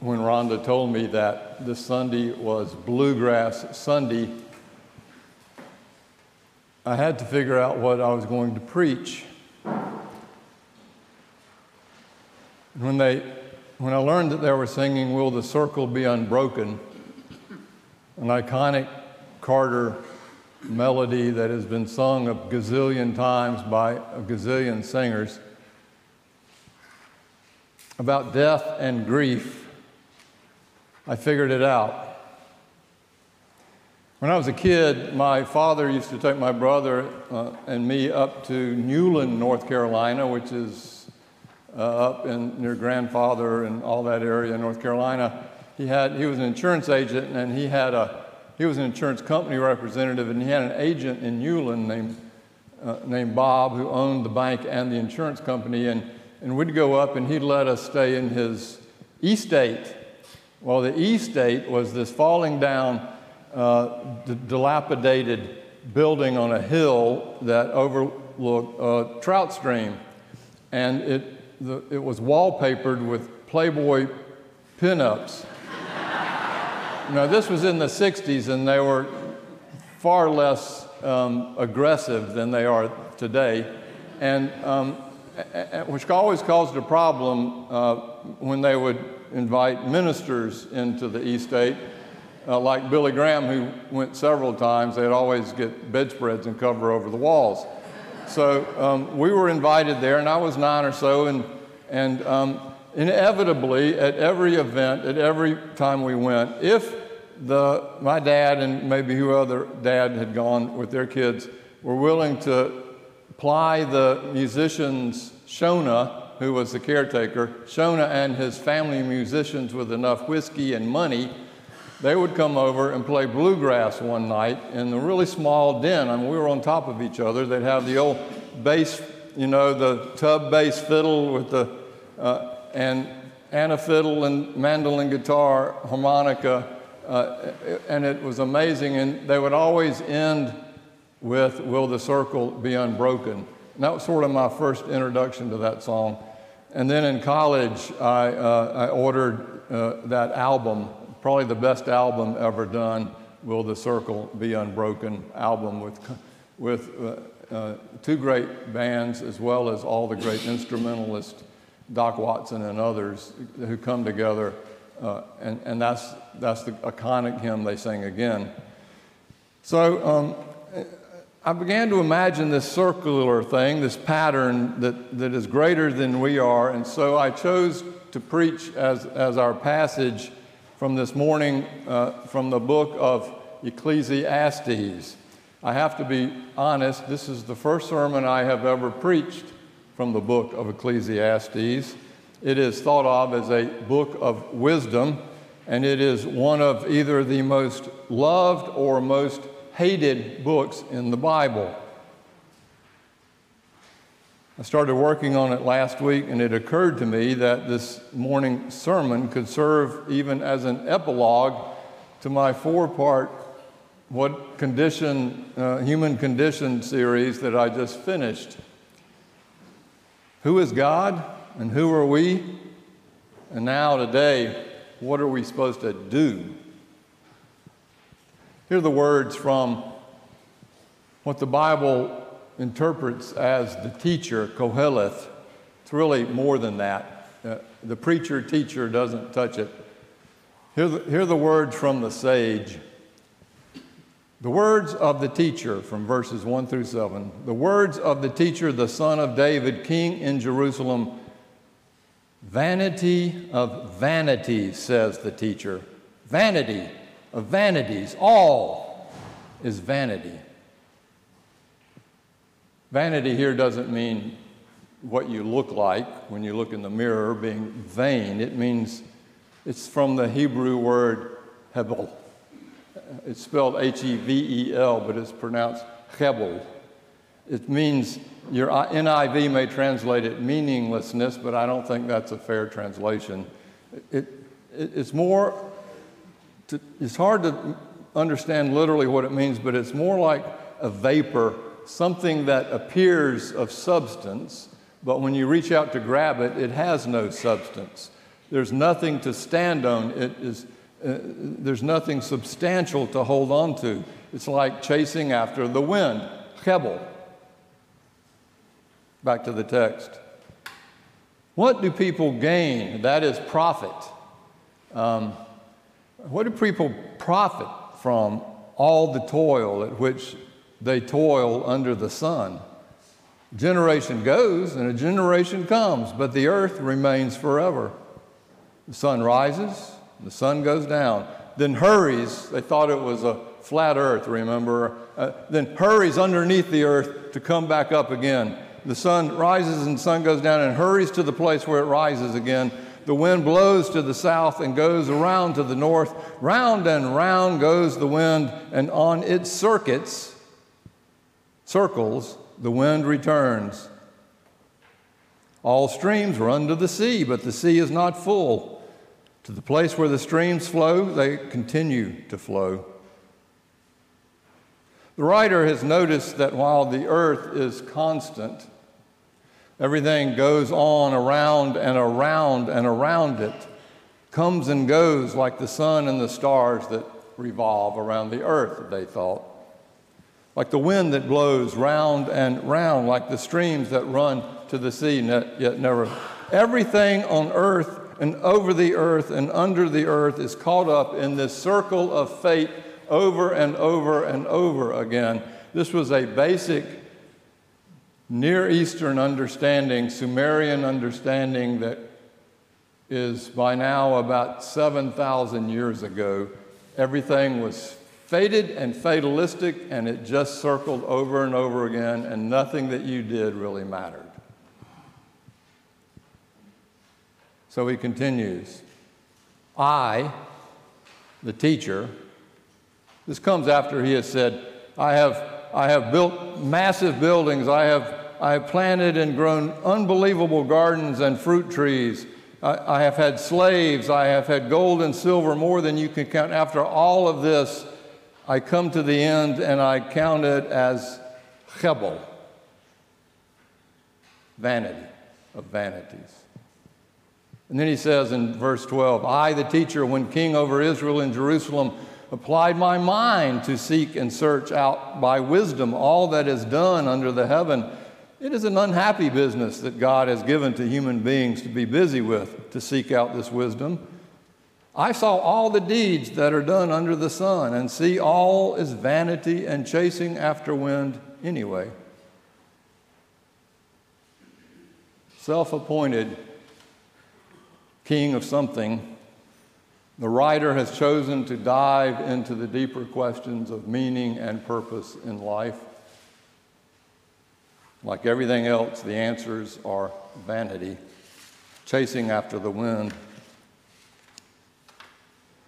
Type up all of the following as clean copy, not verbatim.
When Rhonda told me that this Sunday was Bluegrass Sunday, I had to figure out what I was going to preach. When I learned that they were singing "Will the Circle Be Unbroken," an iconic Carter melody that has been sung a gazillion times by a gazillion singers, about death and grief, I figured it out. When I was a kid, my father used to take my brother and me up to Newland, North Carolina, which is up near grandfather and all that area in North Carolina. He was an insurance agent, and he was an insurance company representative, and he had an agent in Newland named Bob, who owned the bank and the insurance company. And we'd go up, and he'd let us stay in his estate. Well, the estate was this falling down, dilapidated building on a hill that overlooked a trout stream. And it was wallpapered with Playboy pinups. Now, this was in the 60s, and they were far less aggressive than they are today. And which always caused a problem when they would invite ministers into the estate, like Billy Graham, who went several times. They'd always get bedspreads and cover over the walls. So we were invited there, and I was 9 or so, and inevitably, at every event, at every time we went, if my dad and maybe who other dad had gone with their kids were willing to ply the musicians, Shona, who was the caretaker, Shona and his family musicians with enough whiskey and money, they would come over and play bluegrass one night in a really small den. I mean, we were on top of each other. They'd have the old bass, you know, the tub bass fiddle with the, and a fiddle and mandolin guitar, harmonica, and it was amazing. And they would always end with "Will the Circle Be Unbroken." And that was sort of my first introduction to that song. And then in college, I ordered that album, probably the best album ever done, "Will the Circle Be Unbroken" album with two great bands, as well as all the great instrumentalists, Doc Watson and others, who come together. And that's the iconic hymn they sing again. So, I began to imagine this circular thing, this pattern that is greater than we are, and so I chose to preach as our passage from this morning from the book of Ecclesiastes. I have to be honest, this is the first sermon I have ever preached from the book of Ecclesiastes. It is thought of as a book of wisdom, and it is one of either the most loved or most hated books in the Bible. I started working on it last week, and it occurred to me that this morning sermon could serve even as an epilogue to my 4-part Human Condition series that I just finished. Who is God, and who are we? And now today, what are we supposed to do? Here are the words from what the Bible interprets as the teacher, Koheleth. It's really more than that. The preacher-teacher doesn't touch it. Here are the words from the sage. The words of the teacher, from verses 1 through 7. The words of the teacher, the son of David, king in Jerusalem. Vanity of vanities, says the teacher. Vanity of vanities, all is vanity. Vanity here doesn't mean what you look like when you look in the mirror, being vain. It means, it's from the Hebrew word hevel. It's spelled H-E-V-E-L, but it's pronounced hevel. It means, your NIV may translate it meaninglessness, but I don't think that's a fair translation. It's more, it's hard to understand literally what it means, but it's more like a vapor, something that appears of substance, but when you reach out to grab it, it has no substance. There's nothing to stand on. There's nothing substantial to hold on to. It's like chasing after the wind. Hevel. Back to the text. What do people gain? That is profit. What do people profit from all the toil at which they toil under the sun? A generation goes and a generation comes, but the earth remains forever. The sun rises, the sun goes down, then hurries. They thought it was a flat earth, remember? Then hurries underneath the earth to come back up again. The sun rises and the sun goes down and hurries to the place where it rises again. The wind blows to the south and goes around to the north. Round and round goes the wind, and on its circles, the wind returns. All streams run to the sea, but the sea is not full. To the place where the streams flow, they continue to flow. The writer has noticed that while the earth is constant, everything goes on around and around and around it, comes and goes like the sun and the stars that revolve around the earth, they thought. Like the wind that blows round and round, like the streams that run to the sea, yet never. Everything on earth and over the earth and under the earth is caught up in this circle of fate over and over and over again. This was a basic Near Eastern understanding, Sumerian understanding, that is by now about 7,000 years ago. Everything was fated and fatalistic, and it just circled over and over again, and nothing that you did really mattered. So he continues, I, the teacher, this comes after he has said, I have built massive buildings. I have planted and grown unbelievable gardens and fruit trees. I have had slaves. I have had gold and silver, more than you can count. After all of this, I come to the end and I count it as hevel, vanity of vanities. And then he says in verse 12, I, the teacher, when king over Israel in Jerusalem, applied my mind to seek and search out by wisdom all that is done under the heaven. It is an unhappy business that God has given to human beings to be busy with, to seek out this wisdom. I saw all the deeds that are done under the sun, and see all is vanity and chasing after wind anyway. Self-appointed king of something, the writer has chosen to dive into the deeper questions of meaning and purpose in life. Like everything else, the answers are vanity, chasing after the wind.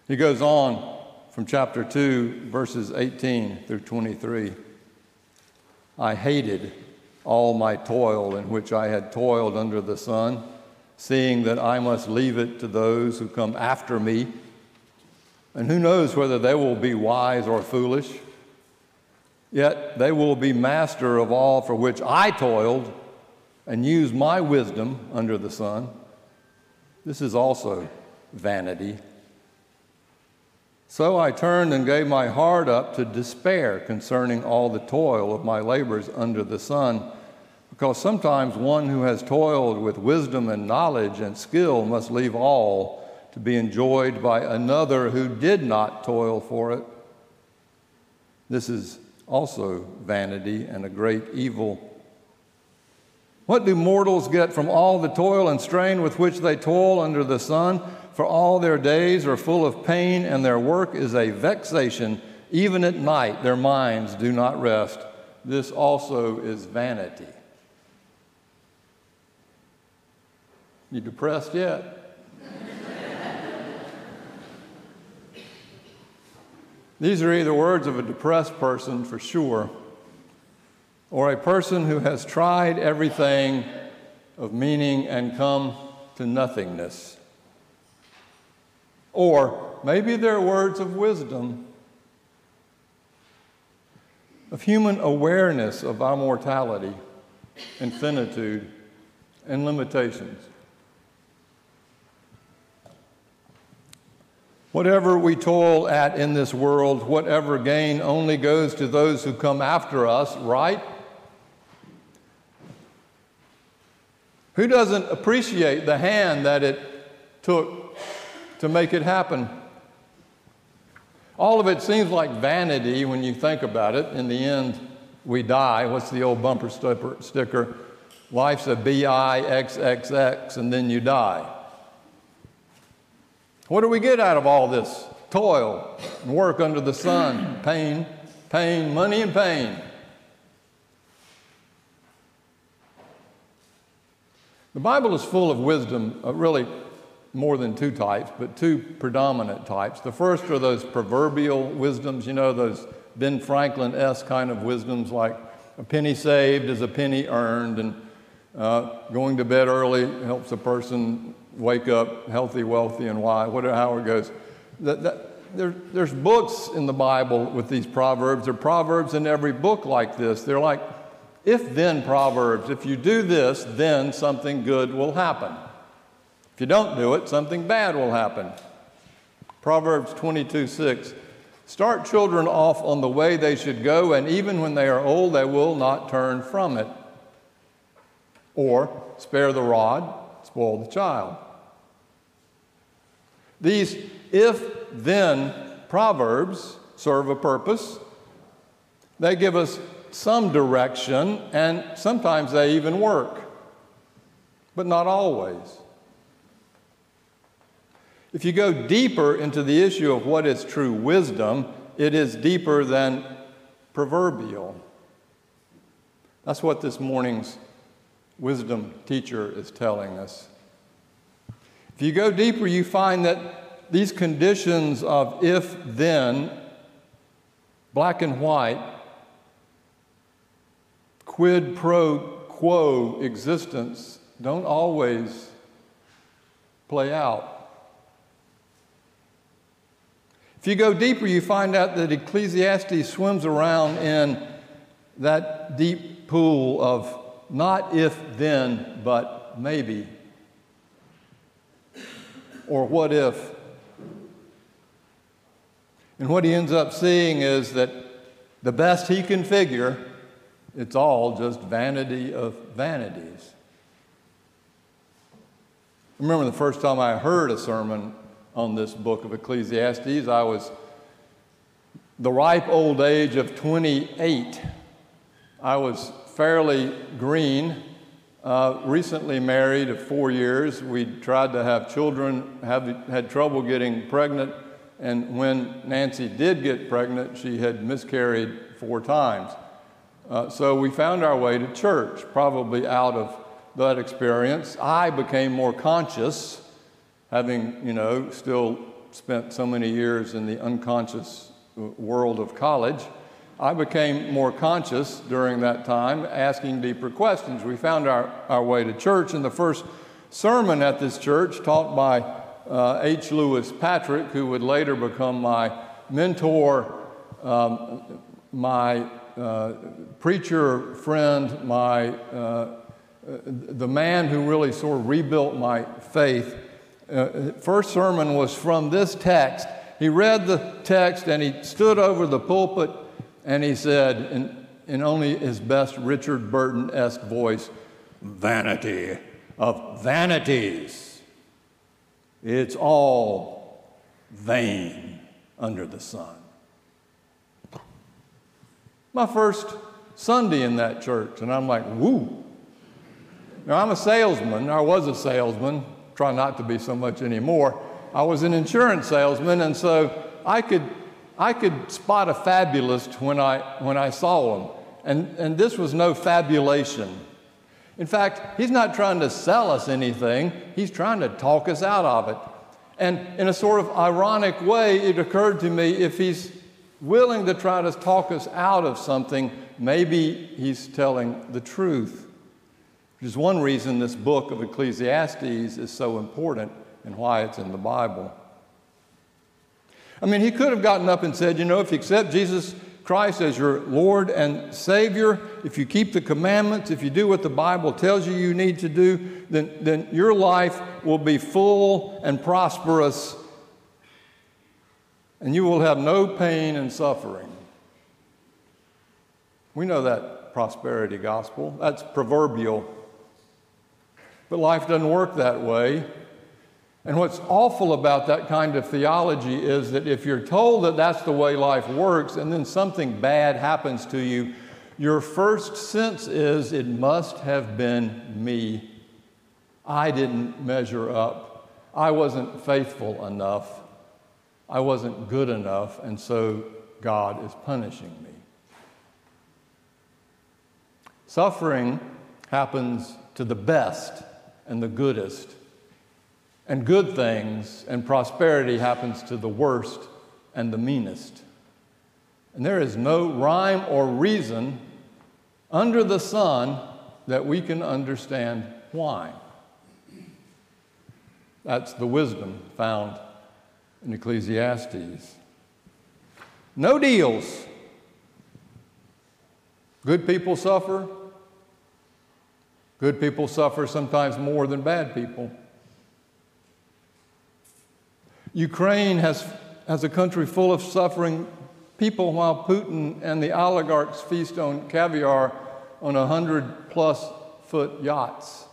He goes on from chapter 2, verses 18 through 23. I hated all my toil in which I had toiled under the sun, seeing that I must leave it to those who come after me, and who knows whether they will be wise or foolish. Yet they will be master of all for which I toiled and used my wisdom under the sun. This is also vanity. So I turned and gave my heart up to despair concerning all the toil of my labors under the sun. Because sometimes one who has toiled with wisdom and knowledge and skill must leave all to be enjoyed by another who did not toil for it. This is also vanity and a great evil. What do mortals get from all the toil and strain with which they toil under the sun? For all their days are full of pain, and their work is a vexation. Even at night their minds do not rest. This also is vanity. You depressed yet? These are either words of a depressed person for sure, or a person who has tried everything of meaning and come to nothingness. Or maybe they're words of wisdom, of human awareness of our mortality and finitude and limitations. Whatever we toil at in this world, whatever gain only goes to those who come after us, right? Who doesn't appreciate the hand that it took to make it happen? All of it seems like vanity when you think about it. In the end, we die. What's the old bumper sticker? Life's a BIXXX, and then you die. What do we get out of all this toil and work under the sun? Pain, pain, money and pain. The Bible is full of wisdom, really more than two types, but two predominant types. The first are those proverbial wisdoms, you know, those Ben Franklin-esque kind of wisdoms like a penny saved is a penny earned, and going to bed early helps a person wake up healthy, wealthy, and wise, whatever, how it goes. There's books in the Bible with these proverbs. There are proverbs in every book like this. They're like if-then proverbs. If you do this, then something good will happen. If you don't do it, something bad will happen. Proverbs 22:6, start children off on the way they should go, and even when they are old, they will not turn from it. Or spare the rod, spoil the child. These if-then proverbs serve a purpose. They give us some direction, and sometimes they even work, but not always. If you go deeper into the issue of what is true wisdom, it is deeper than proverbial. That's what this morning's wisdom teacher is telling us. If you go deeper, you find that these conditions of if-then, black and white, quid pro quo existence don't always play out. If you go deeper, you find out that Ecclesiastes swims around in that deep pool of not if then, but maybe, or what if. And what he ends up seeing is that the best he can figure, it's all just vanity of vanities. I remember the first time I heard a sermon on this book of Ecclesiastes, I was the ripe old age of 28. I was fairly green, recently married of 4 years. We tried to have children, had trouble getting pregnant, and when Nancy did get pregnant, she had miscarried 4 times. So we found our way to church. Probably out of that experience, I became more conscious, having, you know, still spent so many years in the unconscious world of college. I became more conscious during that time, asking deeper questions. We found our way to church, and the first sermon at this church, taught by H. Lewis Patrick, who would later become my mentor, my preacher friend, the man who really sort of rebuilt my faith. First sermon was from this text. He read the text and he stood over the pulpit and he said, in only his best Richard Burton-esque voice, "Vanity of vanities. It's all vain under the sun." My first Sunday in that church, and I'm like, woo. Now, I'm a salesman. I was a salesman. Try not to be so much anymore. I was an insurance salesman, and so I could spot a fabulist when I saw him. And this was no fabulation. In fact, he's not trying to sell us anything. He's trying to talk us out of it. And in a sort of ironic way, it occurred to me, if he's willing to try to talk us out of something, maybe he's telling the truth, which is one reason this book of Ecclesiastes is so important and why it's in the Bible. I mean, he could have gotten up and said, you know, if you accept Jesus Christ as your Lord and Savior, if you keep the commandments, if you do what the Bible tells you you need to do, then your life will be full and prosperous and you will have no pain and suffering. We know that prosperity gospel. That's proverbial. But life doesn't work that way. And what's awful about that kind of theology is that if you're told that that's the way life works and then something bad happens to you, your first sense is, it must have been me. I didn't measure up. I wasn't faithful enough. I wasn't good enough, and so God is punishing me. Suffering happens to the best and the goodest, and good things and prosperity happens to the worst and the meanest. And there is no rhyme or reason under the sun that we can understand why. That's the wisdom found in Ecclesiastes. No deals. Good people suffer. Good people suffer sometimes more than bad people. Ukraine has a country full of suffering people, while Putin and the oligarchs feast on caviar on 100-plus-foot yachts.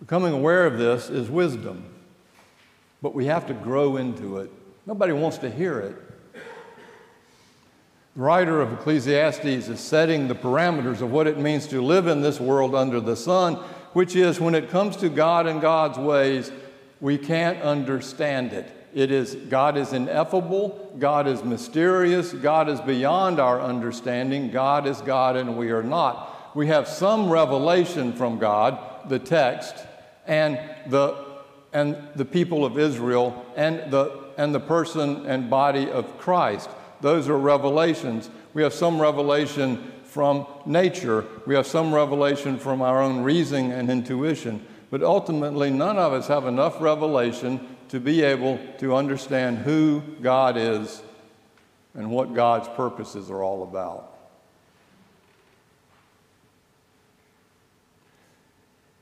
Becoming aware of this is wisdom, but we have to grow into it. Nobody wants to hear it. The writer of Ecclesiastes is setting the parameters of what it means to live in this world under the sun, which is, when it comes to God and God's ways, we can't understand it. God is ineffable, God is mysterious, God is beyond our understanding, God is God and we are not. We have some revelation from God, the text, and the people of Israel, and the person and body of Christ. Those are revelations. We have some revelation from nature. We have some revelation from our own reasoning and intuition. But ultimately, none of us have enough revelation to be able to understand who God is and what God's purposes are all about.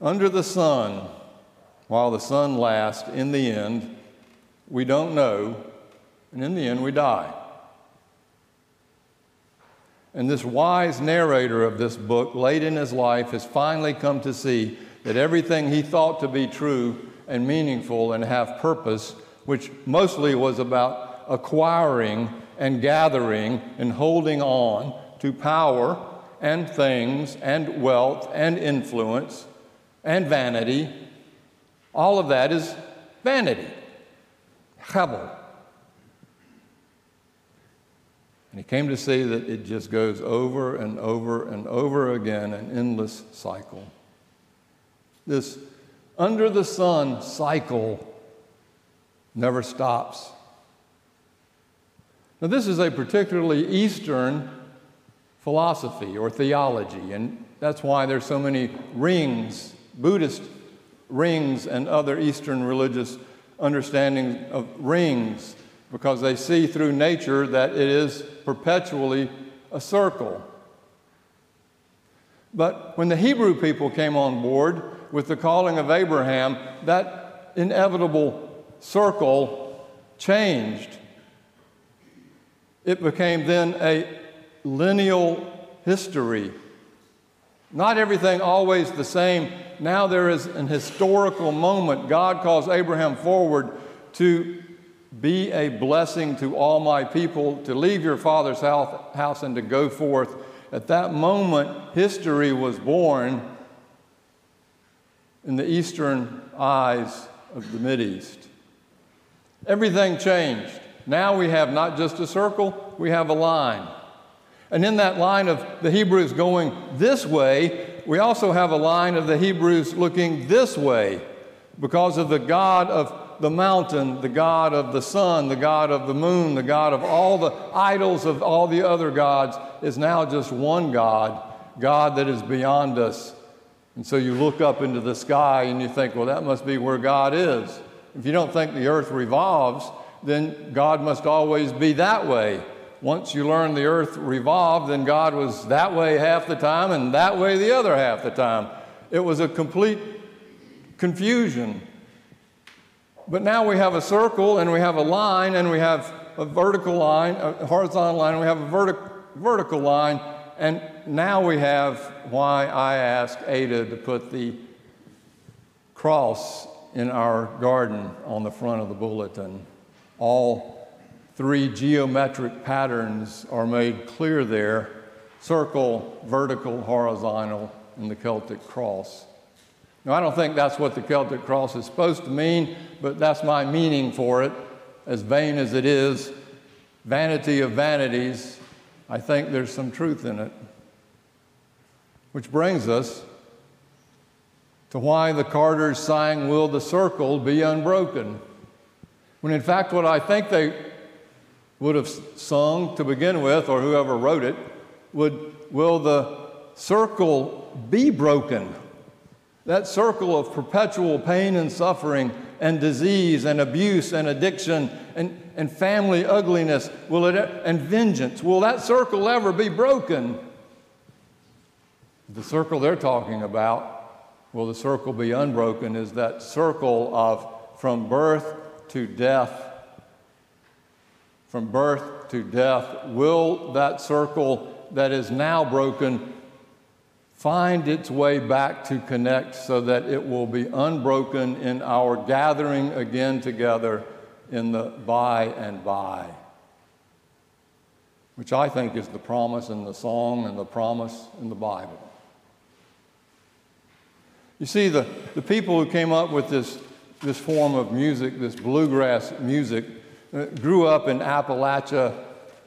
Under the sun, while the sun lasts, in the end, we don't know, and in the end, we die. And this wise narrator of this book, late in his life, has finally come to see that everything he thought to be true and meaningful and have purpose, which mostly was about acquiring and gathering and holding on to power and things and wealth and influence and vanity, all of that is vanity, hevel. And he came to see that it just goes over and over and over again, an endless cycle. This under the sun cycle never stops. Now, this is a particularly Eastern philosophy or theology, and that's why there's so many rings, Buddhist rings and other Eastern religious understandings of rings, because they see through nature that it is perpetually a circle. But when the Hebrew people came on board with the calling of Abraham, that inevitable circle changed. It became then a lineal history. Not everything always the same. Now there is an historical moment. God calls Abraham forward to be a blessing to all my people, to leave your father's house and to go forth. At that moment, history was born in the Eastern eyes of the Mideast. Everything changed. Now we have not just a circle, we have a line. And in that line of the Hebrews going this way, we also have a line of the Hebrews looking this way, because of the God of the mountain, the God of the sun, the God of the moon, the God of all the idols of all the other gods is now just one God, God that is beyond us. And so you look up into the sky and you think, well, that must be where God is. If you don't think the earth revolves, then God must always be that way. Once you learn the earth revolved, then God was that way half the time and that way the other half the time. It was a complete confusion. But now we have a circle, and we have a line, and we have a vertical line, a horizontal line, and we have a vertical line, and now we have why I asked Ada to put the cross in our garden on the front of the bulletin. All three geometric patterns are made clear there: circle, vertical, horizontal, and the Celtic cross. Now, I don't think that's what the Celtic cross is supposed to mean, but that's my meaning for it. As vain as it is, vanity of vanities, I think there's some truth in it. Which brings us to why the Carters sang, "Will the Circle Be Unbroken?" When in fact what I think they would have sung to begin with, or whoever wrote it, would, "Will the circle be broken?" That circle of perpetual pain and suffering and disease and abuse and addiction and family ugliness, will it, and vengeance, will that circle ever be broken? The circle they're talking about, will the circle be unbroken, is that circle of from birth to death. From birth to death, will that circle that is now broken find its way back to connect so that it will be unbroken in our gathering again together in the by and by, which I think is the promise in the song and the promise in the Bible. You see, the people who came up with this form of music, this bluegrass music, grew up in Appalachia.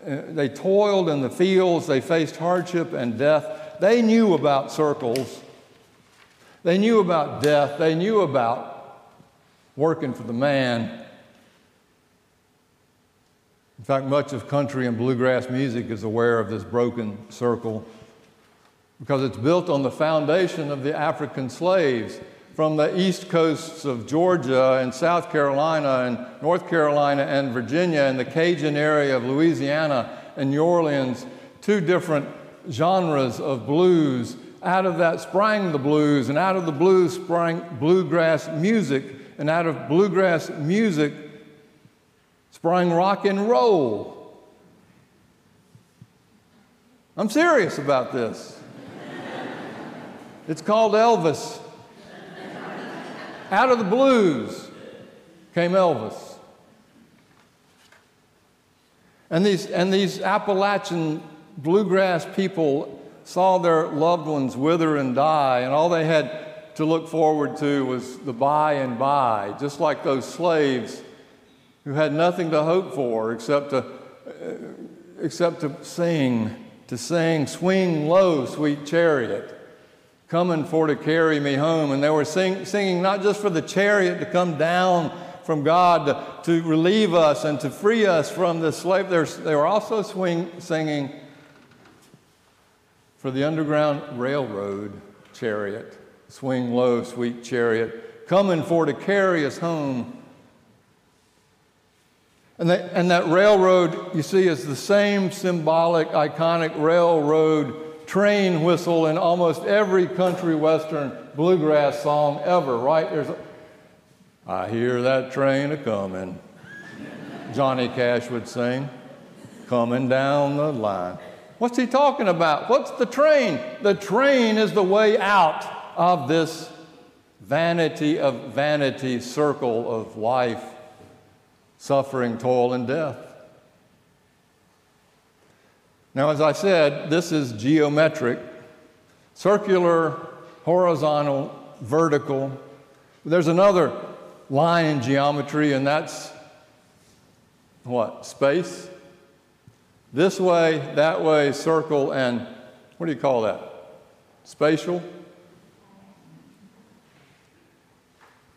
They toiled in the fields. They faced hardship and death. They knew about circles. They knew about death. They knew about working for the man. In fact, much of country and bluegrass music is aware of this broken circle because it's built on the foundation of the African slaves from the east coasts of Georgia and South Carolina and North Carolina and Virginia and the Cajun area of Louisiana and New Orleans, two different genres of blues. Out of that sprang the blues, and out of the blues sprang bluegrass music, and out of bluegrass music sprang rock and roll. I'm serious about this. It's called Elvis. Out of the blues came Elvis. And these Appalachian bluegrass people saw their loved ones wither and die, and all they had to look forward to was the by and by, just like those slaves who had nothing to hope for except to sing, "Swing low, sweet chariot, coming for to carry me home." And they were singing not just for the chariot to come down from God to relieve us and to free us from the slave. They were also singing for the Underground Railroad chariot. "Swing low, sweet chariot, coming for to carry us home." And that railroad, you see, is the same symbolic, iconic railroad train whistle in almost every country western bluegrass song ever, right? There's, "I hear that train a-comin'," Johnny Cash would sing, "coming down the line." What's he talking about? What's the train? The train is the way out of this vanity of vanity circle of life, suffering, toil, and death. Now, as I said, this is geometric: circular, horizontal, vertical. There's another line in geometry, and that's what? Space. This way, that way, circle, and what do you call that? Spatial.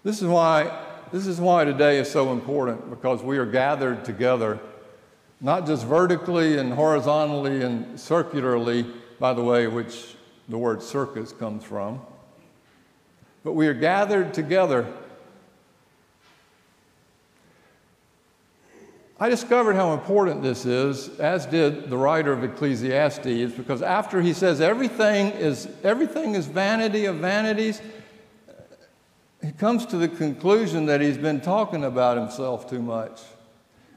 This is why today is so important, because we are gathered together, not just vertically and horizontally and circularly, by the way, which the word circus comes from, but we are gathered together. I discovered how important this is, as did the writer of Ecclesiastes, because after he says everything is vanity of vanities, he comes to the conclusion that he's been talking about himself too much.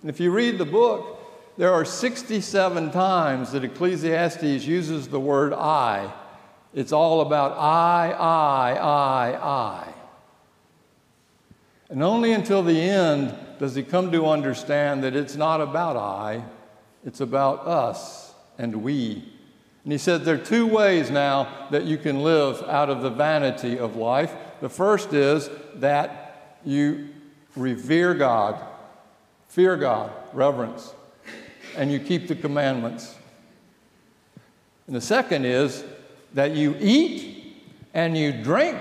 And if you read the book, there are 67 times that Ecclesiastes uses the word I. It's all about I. And only until the end does he come to understand that it's not about I, it's about us and we. And he said there are two ways now that you can live out of the vanity of life. The first is that you revere God, fear God, reverence, and you keep the commandments. And the second is that you eat and you drink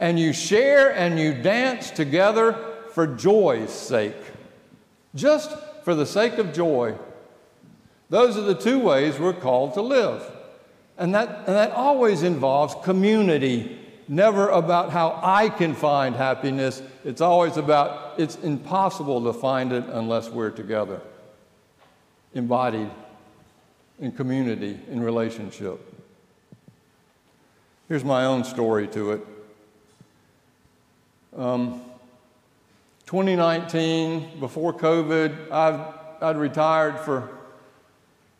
and you share and you dance together for joy's sake, just for the sake of joy. Those are the two ways we're called to live. And that always involves community, never about how I can find happiness. It's always about it's impossible to find it unless we're together, embodied in community, in relationship. Here's my own story to it. 2019, before COVID, I'd retired for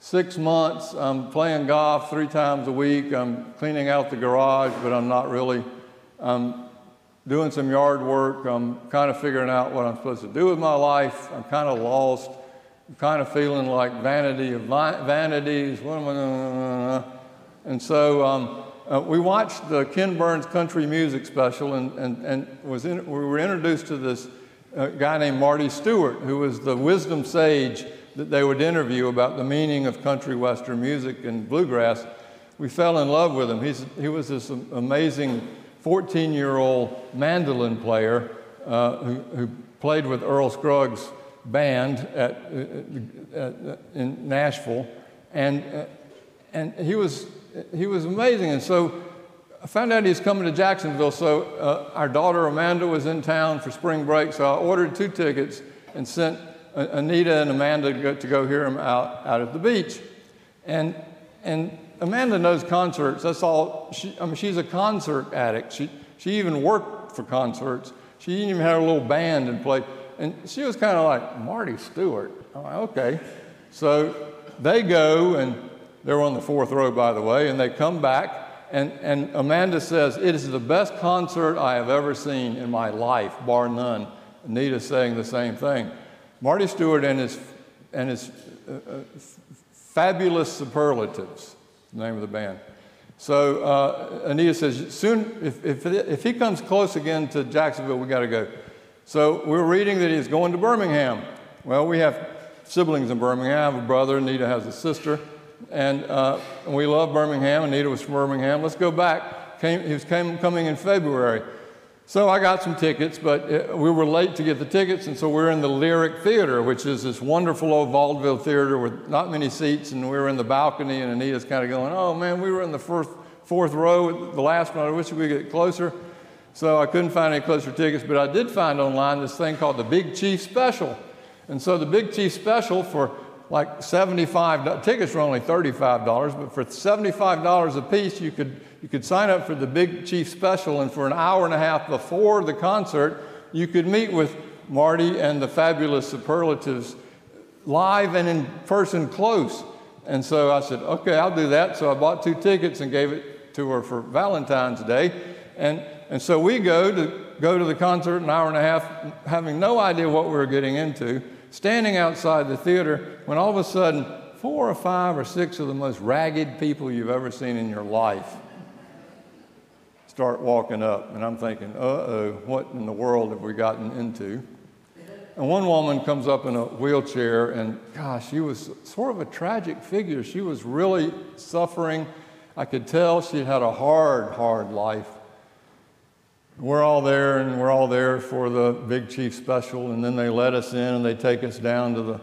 6 months. I'm playing golf 3 times a week. I'm cleaning out the garage, but I'm not really. I'm doing some yard work. I'm kind of figuring out what I'm supposed to do with my life. I'm kind of lost. I'm kind of feeling like vanity of vanities. What am I going to do? And so we watched the Ken Burns Country Music Special, and we were introduced to this guy named Marty Stuart, who was the wisdom sage that they would interview about the meaning of country western music and bluegrass. We fell in love with him. He was this amazing 14-year-old mandolin player who played with Earl Scruggs' band in Nashville, and he was amazing. And so I found out he was coming to Jacksonville, so our daughter Amanda was in town for spring break, so I ordered 2 tickets and sent Anita and Amanda to go hear him out at the beach. And Amanda knows concerts. That's all. She's a concert addict. She even worked for concerts. She even had a little band and played. And she was kind of like, Marty Stewart. I'm like, okay. So they go, and they were on the 4th row, by the way, and they come back, and Amanda says, it is the best concert I have ever seen in my life, bar none. Anita's saying the same thing. Marty Stewart and his Fabulous Superlatives, the name of the band. So Anita says, soon, if he comes close again to Jacksonville, we got to go. So we're reading that he's going to Birmingham. Well, we have siblings in Birmingham. I have a brother. Anita has a sister. And we love Birmingham. Anita was from Birmingham. Let's go back. He was coming in February. So I got some tickets, but we were late to get the tickets, and so we're in the Lyric Theater, which is this wonderful old vaudeville theater with not many seats, and we were in the balcony, and Anita's kind of going, oh, man, we were in the fourth row, the last one. I wish we could get closer. So I couldn't find any closer tickets, but I did find online this thing called the Big Chief Special. And so the Big Chief Special for like $75, tickets were only $35, but for $75 a piece, you could sign up for the Big Chief Special, and for an hour and a half before the concert, you could meet with Marty and the Fabulous Superlatives live and in person close. And so I said, okay, I'll do that. So I bought 2 tickets and gave it to her for Valentine's Day. And so we go to the concert an hour and a half, having no idea what we were getting into, standing outside the theater, when all of a sudden, 4 or 5 or 6 of the most ragged people you've ever seen in your life start walking up, and I'm thinking, uh-oh, what in the world have we gotten into? And one woman comes up in a wheelchair, and gosh, she was sort of a tragic figure. She was really suffering. I could tell she had a hard, hard life. We're all there for the Big Chief Special, and then they let us in, and they take us down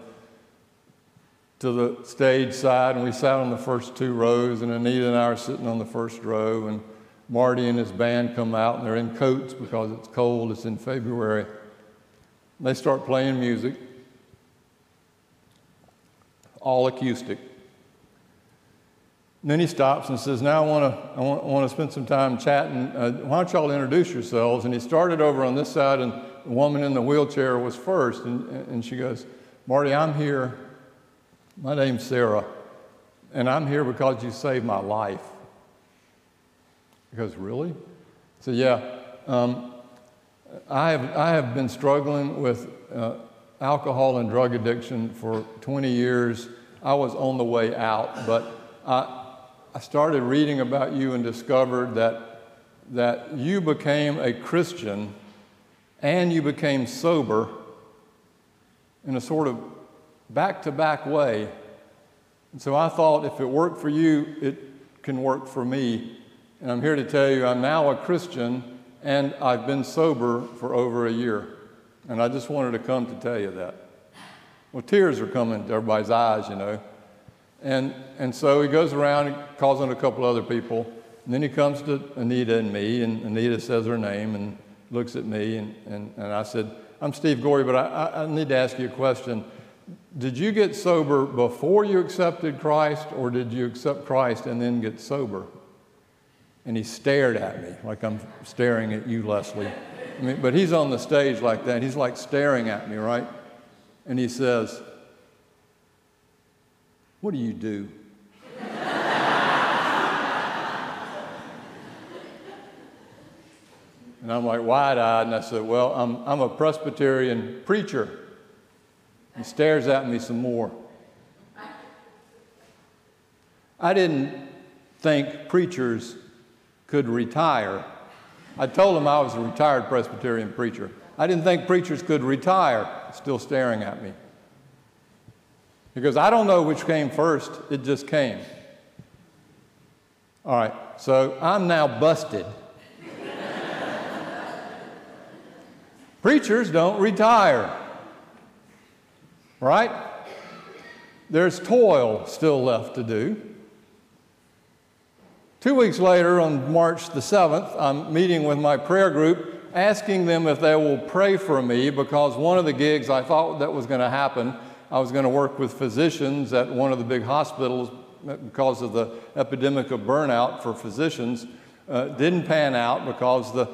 to the stage side, and we sat on the first 2 rows, and Anita and I are sitting on the 1st row, and Marty and his band come out, and they're in coats because it's cold. It's in February. They start playing music, all acoustic. And then he stops and says, now I want to spend some time chatting. Why don't y'all introduce yourselves? And he started over on this side, and the woman in the wheelchair was first. And she goes, Marty, I'm here. My name's Sarah. And I'm here because you saved my life. He goes, really? I said, yeah. I have been struggling with alcohol and drug addiction for 20 years. I was on the way out, but I started reading about you and discovered that you became a Christian and you became sober in a sort of back-to-back way. And so I thought, if it worked for you, it can work for me. And I'm here to tell you I'm now a Christian and I've been sober for over a year. And I just wanted to come to tell you that. Well, tears are coming to everybody's eyes, you know. And so he goes around and calls on a couple other people. And then he comes to Anita and me, and Anita says her name and looks at me. And I said, I'm Steve Gorey, but I need to ask you a question. Did you get sober before you accepted Christ, or did you accept Christ and then get sober? And he stared at me like I'm staring at you, Leslie. I mean, but he's on the stage like that. He's like staring at me, right? And he says, what do you do? And I'm like wide-eyed, and I said, well, I'm a Presbyterian preacher. He stares at me some more. I didn't think preachers could retire. I told him I was a retired Presbyterian preacher. I didn't think preachers could retire. Still staring at me. He goes, I don't know which came first, it just came. All right, so I'm now busted. Preachers don't retire, right? There's toil still left to do. 2 weeks later, on March the 7th, I'm meeting with my prayer group, asking them if they will pray for me, because one of the gigs I thought that was going to happen, I was going to work with physicians at one of the big hospitals because of the epidemic of burnout for physicians. Didn't pan out because the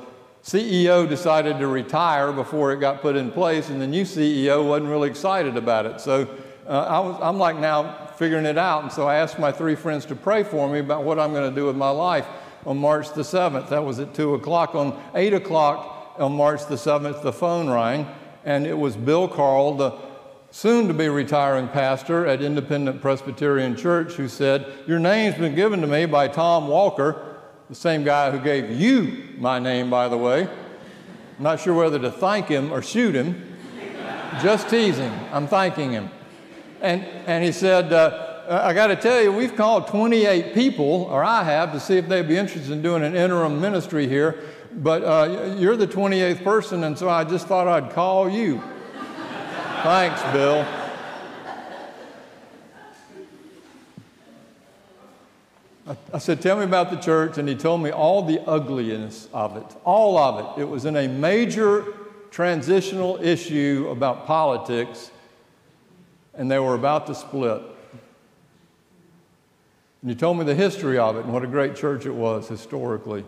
CEO decided to retire before it got put in place, and the new CEO wasn't really excited about it. So I'm like now figuring it out, and so I asked my three friends to pray for me about what I'm going to do with my life on March the 7th. That was at 2 o'clock. On 8 o'clock on March the 7th, the phone rang, and it was Bill Carl, the soon-to-be retiring pastor at Independent Presbyterian Church, who said, your name's been given to me by Tom Walker, the same guy who gave you my name, by the way. I'm not sure whether to thank him or shoot him. Just teasing. I'm thanking him. And he said, I got to tell you, we've called 28 people, or I have, to see if they'd be interested in doing an interim ministry here, but you're the 28th person, and so I just thought I'd call you. Thanks, Bill. I said, tell me about the church, and he told me all the ugliness of it, all of it. It was in a major transitional issue about politics, and they were about to split. And he told me the history of it and what a great church it was historically.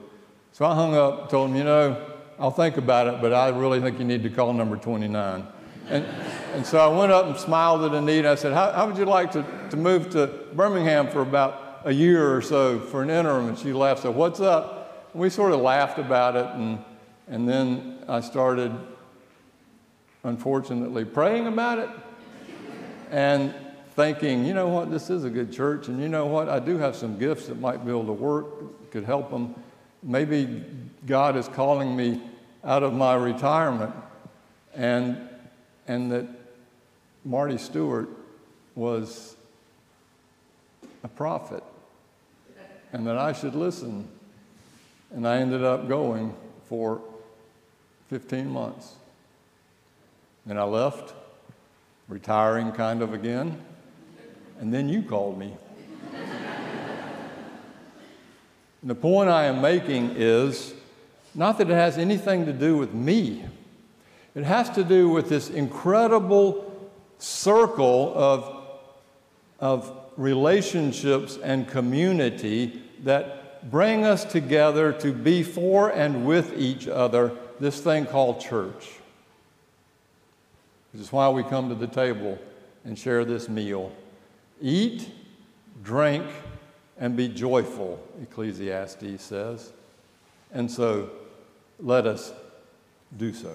So I hung up, told him, you know, I'll think about it, but I really think you need to call number 29. And so I went up and smiled at Anita. I said, how would you like to move to Birmingham for about a year or so for an interim? And she laughed, said, what's up? And we sort of laughed about it. And then I started, unfortunately, praying about it and thinking, you know what, this is a good church. And you know what, I do have some gifts that might be able to work, could help them. Maybe God is calling me out of my retirement. And that Marty Stuart was a prophet, and that I should listen. And I ended up going for 15 months. And I left, retiring kind of again, and then you called me. And the point I am making is not that it has anything to do with me. It has to do with this incredible circle of relationships and community that bring us together to be for and with each other, this thing called church. This is why we come to the table and share this meal. Eat, drink, and be joyful, Ecclesiastes says. And so let us do so.